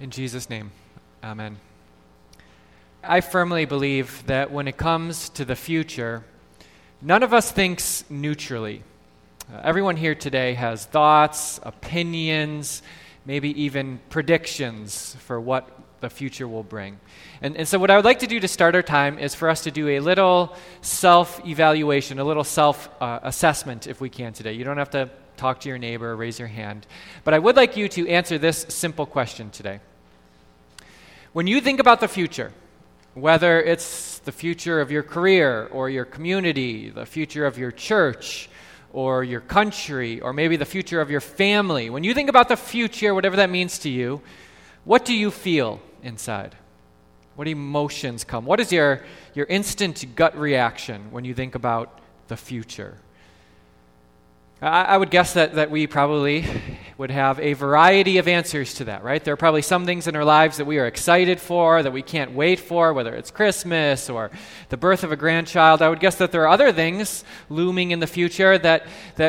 In Jesus' name, amen. I firmly believe that when it comes to the future, none of us thinks neutrally. Everyone here today has thoughts, opinions, maybe even predictions for what the future will bring. And so what I would like to do to start our time is for us to do a little self-evaluation, a little self-assessment if we can today. You don't have to talk to your neighbor or raise your hand. But I would like you to answer this simple question today. When you think about the future, whether it's the future of your career or your community, the future of your church, or your country, or maybe the future of your family. When you think about the future, whatever that means to you, what do you feel inside? What emotions come? What is your instant gut reaction when you think about the future? I would guess that we probably would have a variety of answers to that, right? There are probably some things in our lives that we are excited for, that we can't wait for, whether it's Christmas or the birth of a grandchild. I would guess that there are other things looming in the future that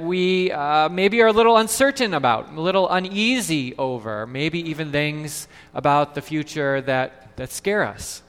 we maybe are a little uncertain about, a little uneasy over, maybe even things about the future that scare us.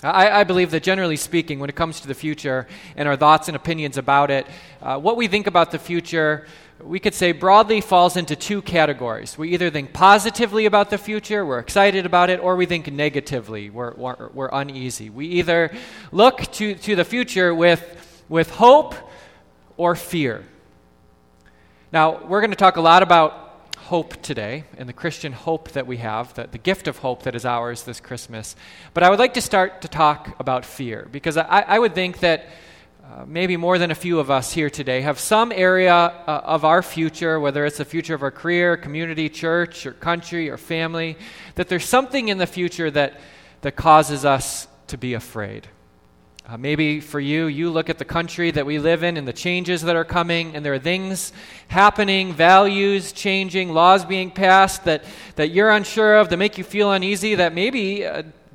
I believe that generally speaking, when it comes to the future and our thoughts and opinions about it, what we think about the future, we could say broadly falls into two categories. We either think positively about the future, we're excited about it, or we think negatively, we're uneasy. We either look to the future with hope or fear. Now, we're going to talk a lot about hope today and the Christian hope that we have, the gift of hope that is ours this Christmas. But I would like to start to talk about fear, because I would think that maybe more than a few of us here today have some area of our future, whether it's the future of our career, community, church, or country, or family, that there's something in the future that causes us to be afraid. Maybe for you look at the country that we live in and the changes that are coming, and there are things happening, values changing, laws being passed that you're unsure of, that make you feel uneasy, that maybe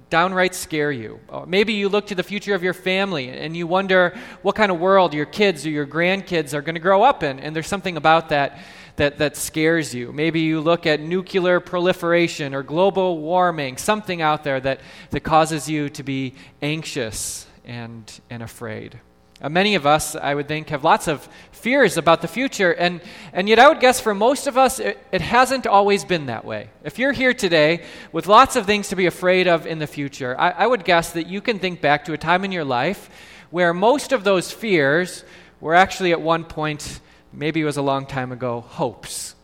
downright scare you. Or maybe you look to the future of your family and you wonder what kind of world your kids or your grandkids are going to grow up in, and there's something about that scares you. Maybe you look at nuclear proliferation or global warming, something out there that causes you to be anxious and afraid. Many of us, I would think, have lots of fears about the future, and yet I would guess for most of us, it hasn't always been that way. If you're here today with lots of things to be afraid of in the future, I would guess that you can think back to a time in your life where most of those fears were actually at one point, maybe it was a long time ago, hopes.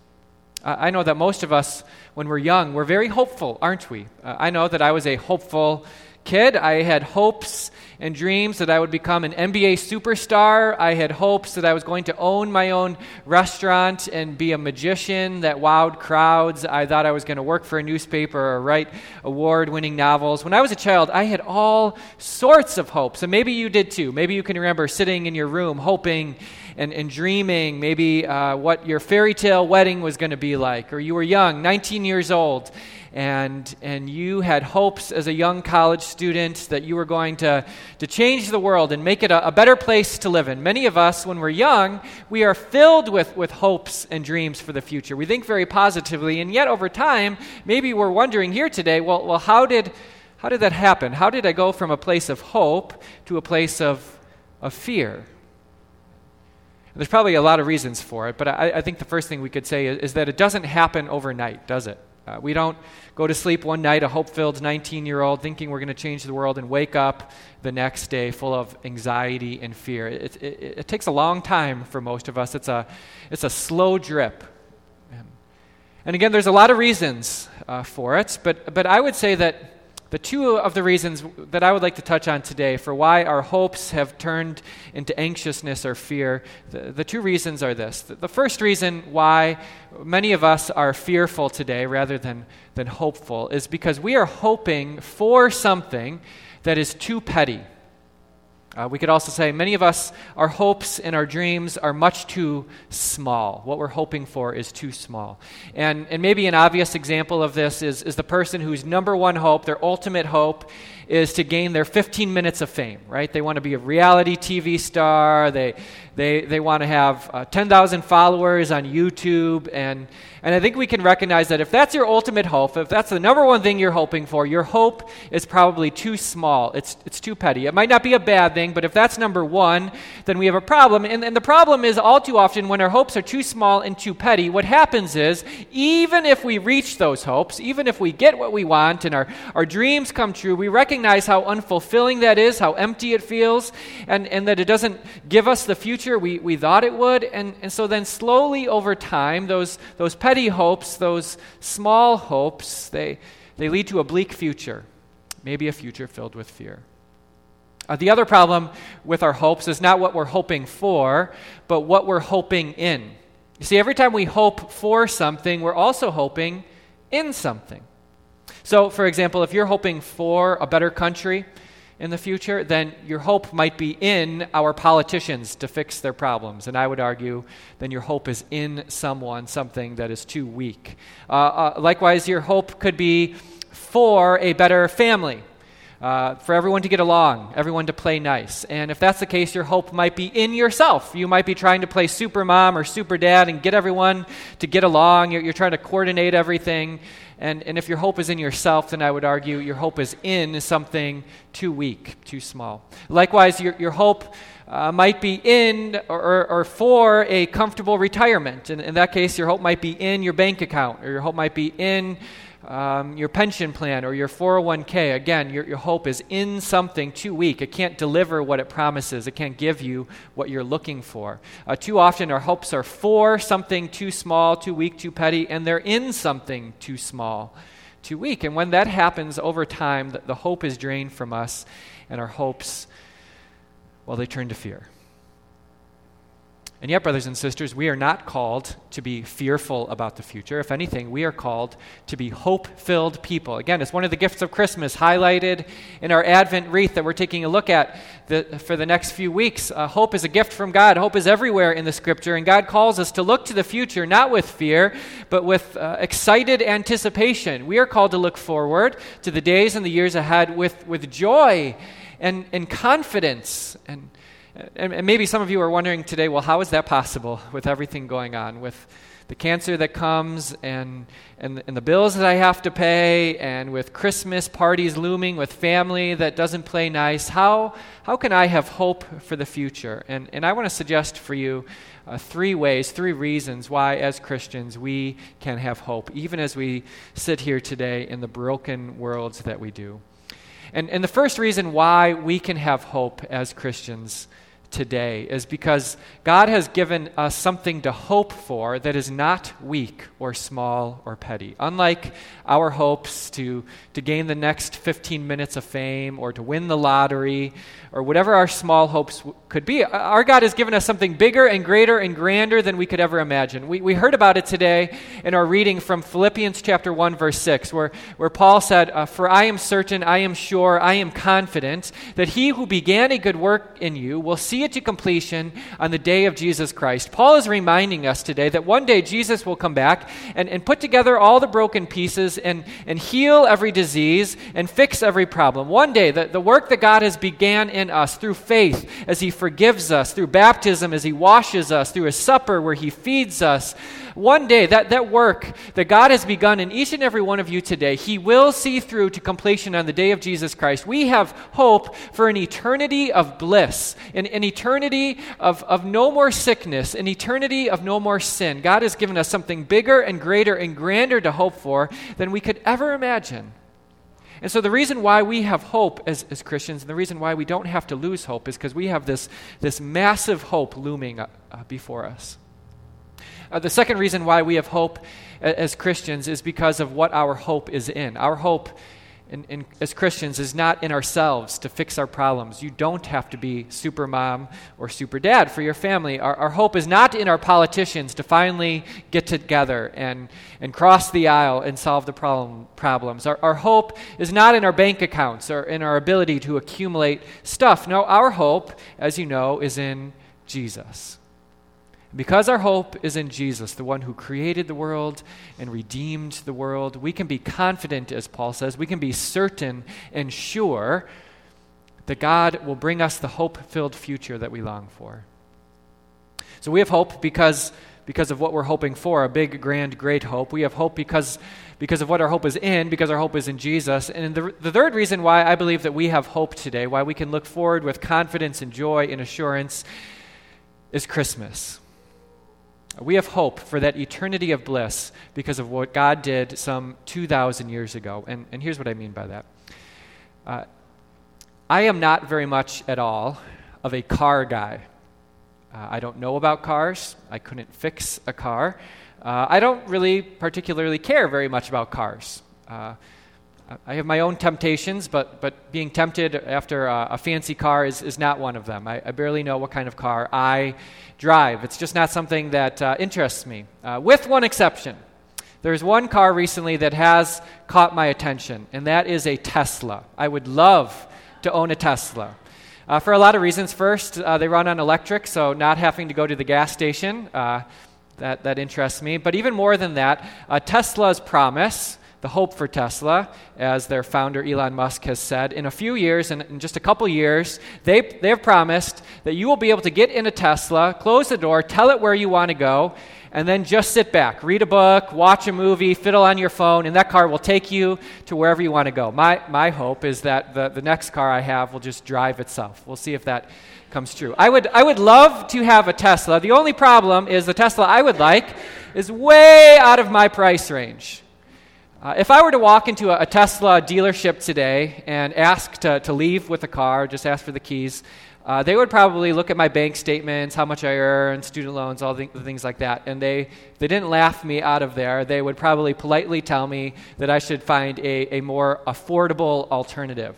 I know that most of us, when we're young, we're very hopeful, aren't we? I know that I was a hopeful kid. I had hopes and dreams that I would become an NBA superstar. I had hopes that I was going to own my own restaurant and be a magician that wowed crowds. I thought I was going to work for a newspaper or write award-winning novels. When I was a child, I had all sorts of hopes, and maybe you did too. Maybe you can remember sitting in your room hoping and dreaming maybe what your fairy tale wedding was going to be like, or you were young, 19 years old, and you had hopes as a young college student that you were going to change the world and make it a better place to live in. Many of us, when we're young, we are filled with hopes and dreams for the future. We think very positively, and yet over time, maybe we're wondering here today, well, how did that happen? How did I go from a place of hope to a place of fear? There's probably a lot of reasons for it, but I think the first thing we could say is that it doesn't happen overnight, does it? We don't go to sleep one night, a hope-filled 19-year-old, thinking we're going to change the world, and wake up the next day full of anxiety and fear. It takes a long time for most of us. It's a slow drip. And again, there's a lot of reasons for it, but I would say that the two of the reasons that I would like to touch on today for why our hopes have turned into anxiousness or fear, the two reasons are this. The first reason why many of us are fearful today rather than hopeful is because we are hoping for something that is too petty. We could also say many of us, our hopes and our dreams are much too small. What we're hoping for is too small. And maybe an obvious example of this is the person whose number one hope, their ultimate hope, is to gain their 15 minutes of fame, right? They want to be a reality TV star. They want to have 10,000 followers on YouTube. And I think we can recognize that if that's your ultimate hope, if that's the number one thing you're hoping for, your hope is probably too small. It's too petty. It might not be a bad thing, but if that's number one, then we have a problem. And the problem is all too often when our hopes are too small and too petty, what happens is even if we reach those hopes, even if we get what we want and our dreams come true, we recognize how unfulfilling that is, how empty it feels, and that it doesn't give us the future we thought it would. And so then slowly over time, those petty hopes, those small hopes, they lead to a bleak future, maybe a future filled with fear. The other problem with our hopes is not what we're hoping for, but what we're hoping in. You see, every time we hope for something, we're also hoping in something. So, for example, if you're hoping for a better country in the future, then your hope might be in our politicians to fix their problems. And I would argue then your hope is in someone, something that is too weak. Likewise, your hope could be for a better family, for everyone to get along, everyone to play nice. And if that's the case, your hope might be in yourself. You might be trying to play super mom or super dad and get everyone to get along. You're trying to coordinate everything. And if your hope is in yourself, then I would argue your hope is in something too weak, too small. Likewise, your hope might be in or for a comfortable retirement. In that case, your hope might be in your bank account, or your hope might be in your pension plan or your 401k. Again, your hope is in something too weak. It can't deliver what it promises. It can't give you what you're looking for. Too often our hopes are for something too small, too weak, too petty, and they're in something too small, too weak. And when that happens over time, the hope is drained from us, and our hopes, well, they turn to fear. And yet, brothers and sisters, we are not called to be fearful about the future. If anything, we are called to be hope-filled people. Again, it's one of the gifts of Christmas highlighted in our Advent wreath that we're taking a look at for the next few weeks. Hope is a gift from God. Hope is everywhere in the Scripture, and God calls us to look to the future, not with fear, but with excited anticipation. We are called to look forward to the days and the years ahead with joy and confidence. And maybe some of you are wondering today, well, how is that possible with everything going on, with the cancer that comes and the bills that I have to pay, and with Christmas parties looming, with family that doesn't play nice? How can I have hope for the future? And I want to suggest for you three reasons why, as Christians, we can have hope, even as we sit here today in the broken worlds that we do. And the first reason why we can have hope as Christians today is because God has given us something to hope for that is not weak or small or petty. Unlike our hopes to gain the next 15 minutes of fame or to win the lottery or whatever our small hopes could be, our God has given us something bigger and greater and grander than we could ever imagine. We heard about it today in our reading from Philippians chapter 1, verse 6, where Paul said, "For I am certain, I am sure, I am confident that he who began a good work in you will see it to completion on the day of Jesus Christ." Paul is reminding us today that one day Jesus will come back and put together all the broken pieces and heal every disease and fix every problem. One day, the work that God has began in us through faith as he forgives us, through baptism as he washes us, through his supper where he feeds us, one day that work that God has begun in each and every one of you today, he will see through to completion on the day of Jesus Christ. We have hope for an eternity of bliss, an eternity of no more sickness, an eternity of no more sin. God has given us something bigger and greater and grander to hope for than we could ever imagine. And so the reason why we have hope as Christians, and the reason why we don't have to lose hope, is because we have this massive hope looming before us. The second reason why we have hope as Christians is because of what our hope is in. Our hope as Christians is not in ourselves to fix our problems. You don't have to be super mom or super dad for your family. Our hope is not in our politicians to finally get together and cross the aisle and solve the problems. Our hope is not in our bank accounts or in our ability to accumulate stuff. No, our hope, as you know, is in Jesus. Because our hope is in Jesus, the one who created the world and redeemed the world, we can be confident, as Paul says, we can be certain and sure that God will bring us the hope-filled future that we long for. So we have hope because of what we're hoping for, a big, grand, great hope. We have hope because of what our hope is in, because our hope is in Jesus. And the third reason why I believe that we have hope today, why we can look forward with confidence and joy and assurance, is Christmas. We have hope for that eternity of bliss because of what God did some 2,000 years ago. And here's what I mean by that. I am not very much at all of a car guy. I don't know about cars. I couldn't fix a car. I don't really particularly care very much about cars. I have my own temptations, but being tempted after a fancy car is not one of them. I barely know what kind of car I drive. It's just not something that interests me, with one exception. There's one car recently that has caught my attention, and that is a Tesla. I would love to own a Tesla. For a lot of reasons. First, they run on electric, so not having to go to the gas station. That interests me. But even more than that, Tesla's promise, the hope for Tesla, as their founder Elon Musk has said, in a few years, in just a couple years, they have promised that you will be able to get in a Tesla, close the door, tell it where you want to go, and then just sit back, read a book, watch a movie, fiddle on your phone, and that car will take you to wherever you want to go. My hope is that the next car I have will just drive itself. We'll see if that comes true. I would love to have a Tesla. The only problem is the Tesla I would like is way out of my price range. If I were to walk into a Tesla dealership today and ask to leave with a car, just ask for the keys, they would probably look at my bank statements, how much I earn, student loans, all the things like that, and they didn't laugh me out of there. They would probably politely tell me that I should find a more affordable alternative.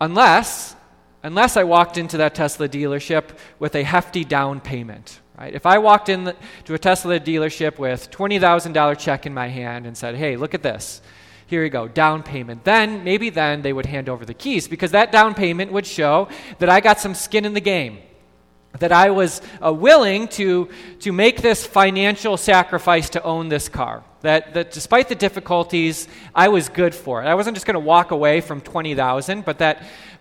Unless I walked into that Tesla dealership with a hefty down payment. Right? If I walked in to a Tesla dealership with $20,000 check in my hand and said, hey, look at this. Here you go, down payment. Then they would hand over the keys, because that down payment would show that I got some skin in the game, that I was willing to make this financial sacrifice to own this car, that despite the difficulties, I was good for it. I wasn't just going to walk away from $20,000,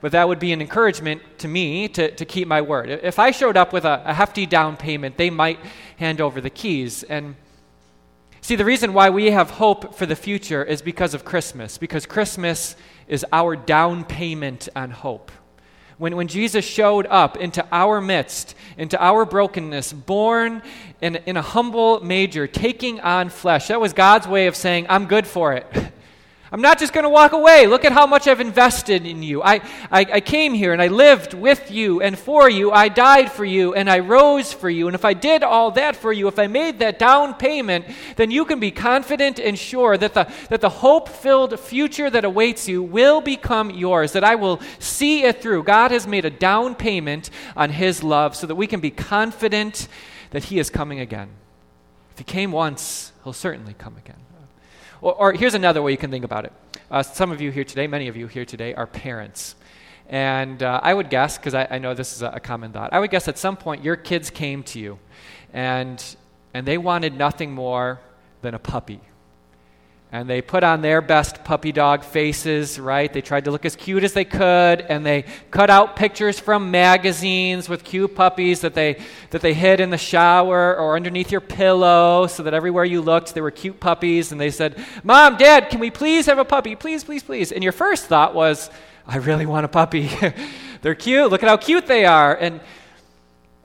but that would be an encouragement to me to keep my word. If I showed up with a hefty down payment, they might hand over the keys. And see, the reason why we have hope for the future is because of Christmas, because Christmas is our down payment on hope. When Jesus showed up into our midst, into our brokenness, born in a humble manger, taking on flesh, that was God's way of saying, I'm good for it. I'm not just going to walk away. Look at how much I've invested in you. I came here and I lived with you and for you. I died for you and I rose for you. And if I did all that for you, if I made that down payment, then you can be confident and sure that the hope-filled future that awaits you will become yours, that I will see it through. God has made a down payment on his love so that we can be confident that he is coming again. If he came once, he'll certainly come again. Or here's another way you can think about it. Some of you here today, many of you here today, are parents. And I would guess, because I know this is a common thought, I would guess at some point your kids came to you and they wanted nothing more than a puppy. And they put on their best puppy dog faces, right? They tried to look as cute as they could, and they cut out pictures from magazines with cute puppies that they hid in the shower or underneath your pillow, so that everywhere you looked, there were cute puppies. And they said, Mom, Dad, can we please have a puppy? Please, please, please. And your first thought was, I really want a puppy. They're cute. Look at how cute they are. And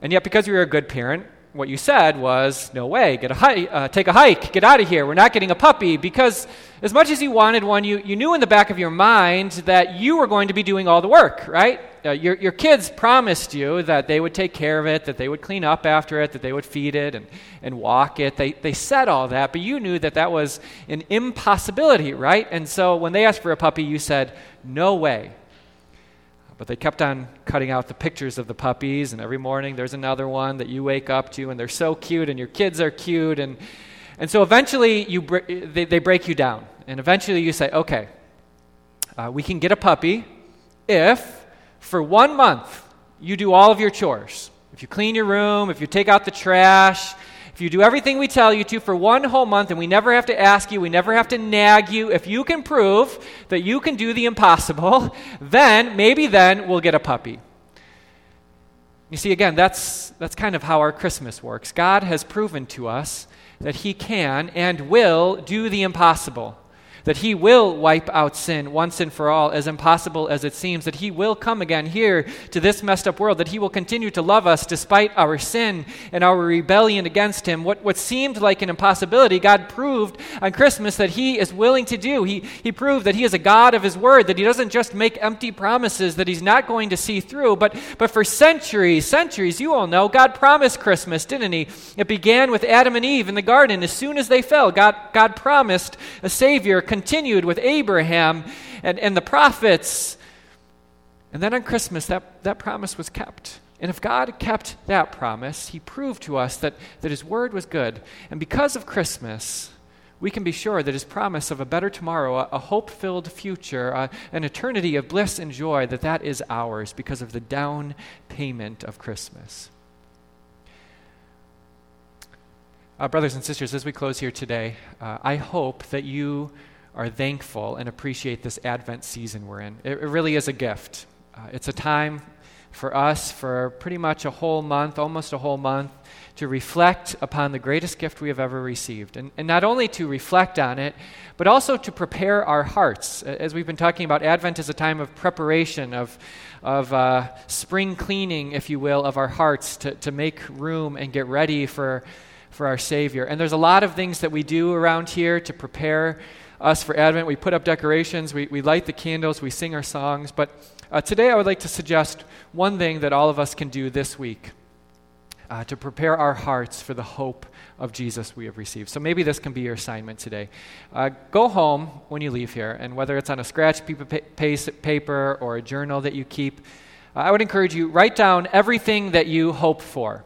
yet, because you were a good parent, what you said was, no way, take a hike, get out of here, we're not getting a puppy, because as much as you wanted one, you knew in the back of your mind that you were going to be doing all the work, right? Your kids promised you that they would take care of it, that they would clean up after it, that they would feed it and walk it. They said all that, but you knew that was an impossibility, right? And so when they asked for a puppy, you said, no way. But they kept on cutting out the pictures of the puppies, and every morning there's another one that you wake up to, and they're so cute, and your kids are cute, and so eventually they break you down, and eventually you say, okay, we can get a puppy if for 1 month you do all of your chores. if you clean your room, if you take out the trash, if you do everything we tell you to for one whole month and we never have to ask you, we never have to nag you, if you can prove that you can do the impossible, then, maybe then, we'll get a puppy. You see, again, that's kind of how our Christmas works. God has proven to us that he can and will do the impossible, that he will wipe out sin once and for all, as impossible as it seems, that he will come again here to this messed up world, that he will continue to love us despite our sin and our rebellion against him. What seemed like an impossibility, God proved on Christmas that he is willing to do. He proved that he is a God of his word, that he doesn't just make empty promises that he's not going to see through, but for centuries, you all know, God promised Christmas, didn't he? It began with Adam and Eve in the garden. As soon as they fell, God promised a Savior, continued with Abraham and the prophets. And then on Christmas, that promise was kept. And if God kept that promise, he proved to us that his word was good. And because of Christmas, we can be sure that his promise of a better tomorrow, a hope-filled future, an eternity of bliss and joy, that is ours because of the down payment of Christmas. Brothers and sisters, as we close here today, I hope that you are thankful and appreciate this Advent season we're in. It really is a gift. It's a time for us for pretty much a whole month, almost a whole month, to reflect upon the greatest gift we have ever received. And not only to reflect on it, but also to prepare our hearts. As we've been talking about, Advent is a time of preparation, of spring cleaning, if you will, of our hearts to make room and get ready for our Savior. And there's a lot of things that we do around here to prepare us for Advent. We put up decorations, we light the candles, we sing our songs, but today I would like to suggest one thing that all of us can do this week to prepare our hearts for the hope of Jesus we have received. So maybe this can be your assignment today. Go home when you leave here, and whether it's on a scratch paper or a journal that you keep, I would encourage you, write down everything that you hope for.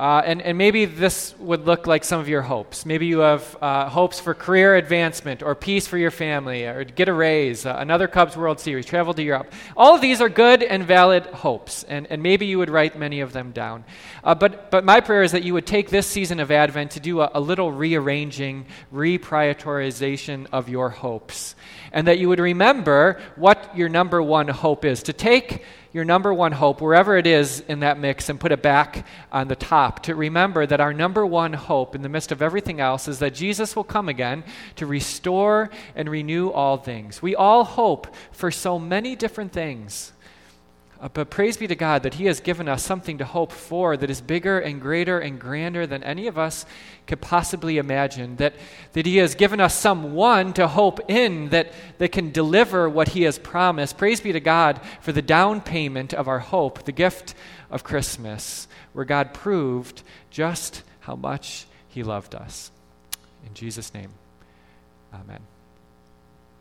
And maybe this would look like some of your hopes. Maybe you have hopes for career advancement or peace for your family or get a raise, another Cubs World Series, travel to Europe. All of these are good and valid hopes, and maybe you would write many of them down. But my prayer is that you would take this season of Advent to do a little rearranging, reprioritization of your hopes, and that you would remember what your number one hope is, to take your number one hope, wherever it is in that mix, and put it back on the top, to remember that our number one hope in the midst of everything else is that Jesus will come again to restore and renew all things. We all hope for so many different things, but praise be to God that he has given us something to hope for that is bigger and greater and grander than any of us could possibly imagine, that he has given us someone to hope in that can deliver what he has promised. Praise be to God for the down payment of our hope, the gift of Christmas, where God proved just how much he loved us. In Jesus' name, amen.